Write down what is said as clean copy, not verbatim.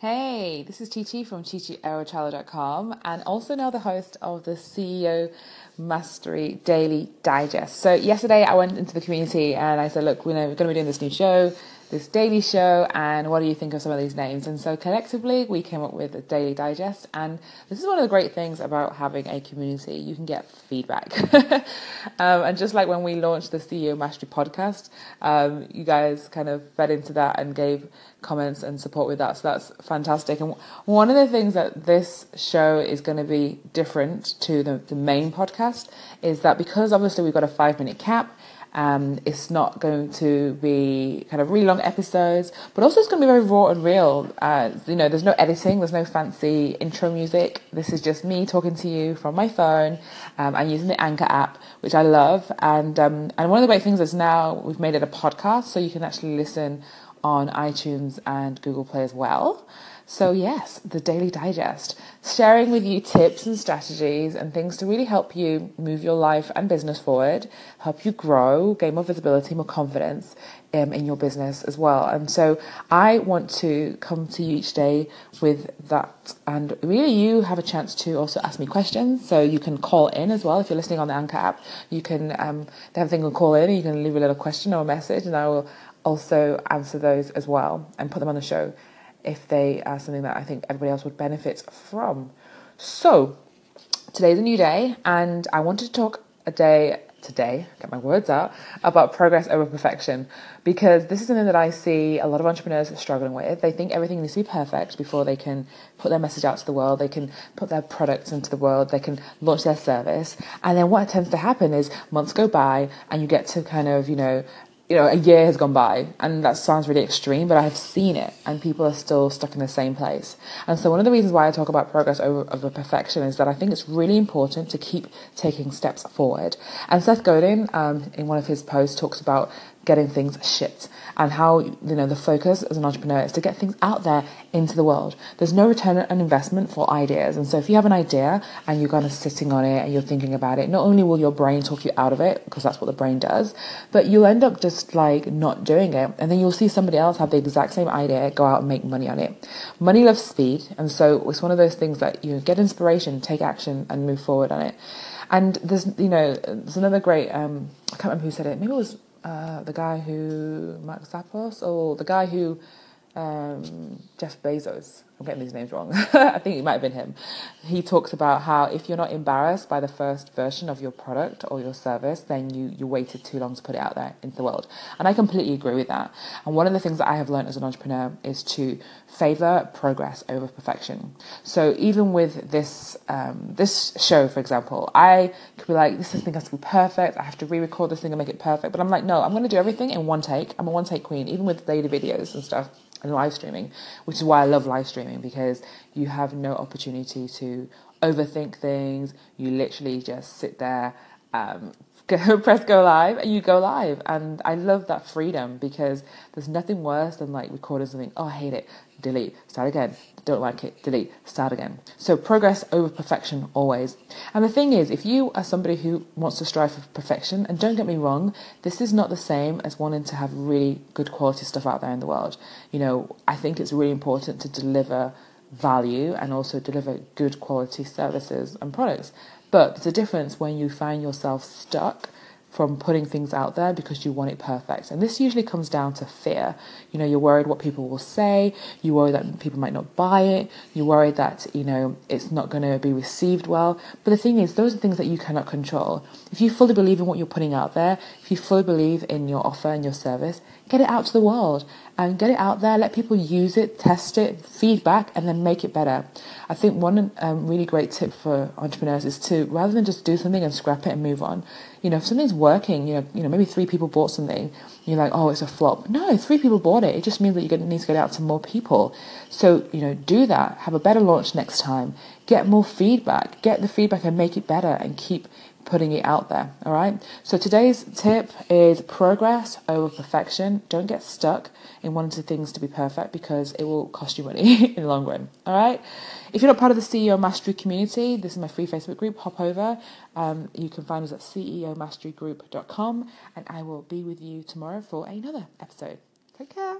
Hey, this is Chi Chi from ChiChiArrowchalo.com and also now the host of the CEO Mastery Daily Digest. So yesterday I went into the community and I said, look, we're going to be doing this new show, this daily show, and what do you think of some of these names? And so collectively we came up with a Daily Digest, and this is one of the great things about having a community. You can get feedback. And just like when we launched the CEO Mastery podcast, you guys kind of fed into that and gave comments and support with that, so that's fantastic. And one of the things that this show is going to be different to the main podcast is that because obviously we've got a 5-minute cap, it's not going to be kind of really long episodes, but also it's going to be very raw and real. There's no editing, there's no fancy intro music. This is just me talking to you from my phone. I'm using the Anchor app, which I love. And one of the great things is now we've made it a podcast, so you can actually listen on iTunes and Google Play as well. So yes, the Daily Digest, sharing with you tips and strategies and things to really help you move your life and business forward, help you grow, gain more visibility, more confidence in your business as well. And so I want to come to you each day with that, and really you have a chance to also ask me questions. So you can call in as well. If you're listening on the Anchor app, you can they have a thing called call in, and you can leave a little question or a message, and I will also answer those as well and put them on the show if they are something that I think everybody else would benefit from. So today's a new day, and I wanted to talk get my words out, about progress over perfection, because this is something that I see a lot of entrepreneurs struggling with. They think everything needs to be perfect before they can put their message out to the world, they can put their products into the world, they can launch their service. And then what tends to happen is months go by and you get to kind of, a year has gone by, and that sounds really extreme, but I have seen it, and people are still stuck in the same place. And so one of the reasons why I talk about progress over perfection is that I think it's really important to keep taking steps forward. And Seth Godin, in one of his posts, talks about getting things shipped, and how, the focus as an entrepreneur is to get things out there into the world. There's no return on investment for ideas. And so if you have an idea and you're kind of sitting on it and you're thinking about it, not only will your brain talk you out of it, because that's what the brain does, but you'll end up just like not doing it. And then you'll see somebody else have the exact same idea, go out and make money on it. Money loves speed. And so it's one of those things that you get inspiration, take action, and move forward on it. And there's another great, I can't remember who said it. Maybe it was the guy who Mark Zappos, or the guy who Jeff Bezos. I'm getting these names wrong. I think it might have been him. He talks about how if you're not embarrassed by the first version of your product or your service, then you waited too long to put it out there into the world. And I completely agree with that. And one of the things that I have learned as an entrepreneur is to favor progress over perfection. So even with this show, for example, I could be like, this thing has to be perfect. I have to re-record this thing and make it perfect. But I'm like, no, I'm going to do everything in one take. I'm a one-take queen, even with daily videos and stuff. And live streaming, which is why I love live streaming, because you have no opportunity to overthink things. You literally just sit there, press go live, and you go live. And I love that freedom, because there's nothing worse than like recording something. Oh, I hate it. Delete. Start again. Don't like it. Delete. Start again. So progress over perfection always. And the thing is, if you are somebody who wants to strive for perfection, and don't get me wrong, this is not the same as wanting to have really good quality stuff out there in the world. I think it's really important to deliver value and also deliver good quality services and products. But there's a difference when you find yourself stuck from putting things out there because you want it perfect. And this usually comes down to fear. You're worried what people will say. You worry that people might not buy it. You worry that, it's not going to be received well. But the thing is, those are things that you cannot control. If you fully believe in what you're putting out there, if you fully believe in your offer and your service, get it out to the world and get it out there. Let people use it, test it, feedback, and then make it better. I think one really great tip for entrepreneurs is to, rather than just do something and scrap it and move on, if something's working, maybe 3 people bought something, you're like, oh, it's a flop. No, 3 people bought it. It just means that you're going to need to get it out to more people. So, do that. Have a better launch next time. Get more feedback. Get the feedback and make it better, and keep putting it out there. All right. So today's tip is progress over perfection. Don't get stuck in wanting things to be perfect, because it will cost you money in the long run. All right. If you're not part of the CEO Mastery community, this is my free Facebook group. Hop over. You can find us at CEOMasteryGroup.com, and I will be with you tomorrow for another episode. Take care.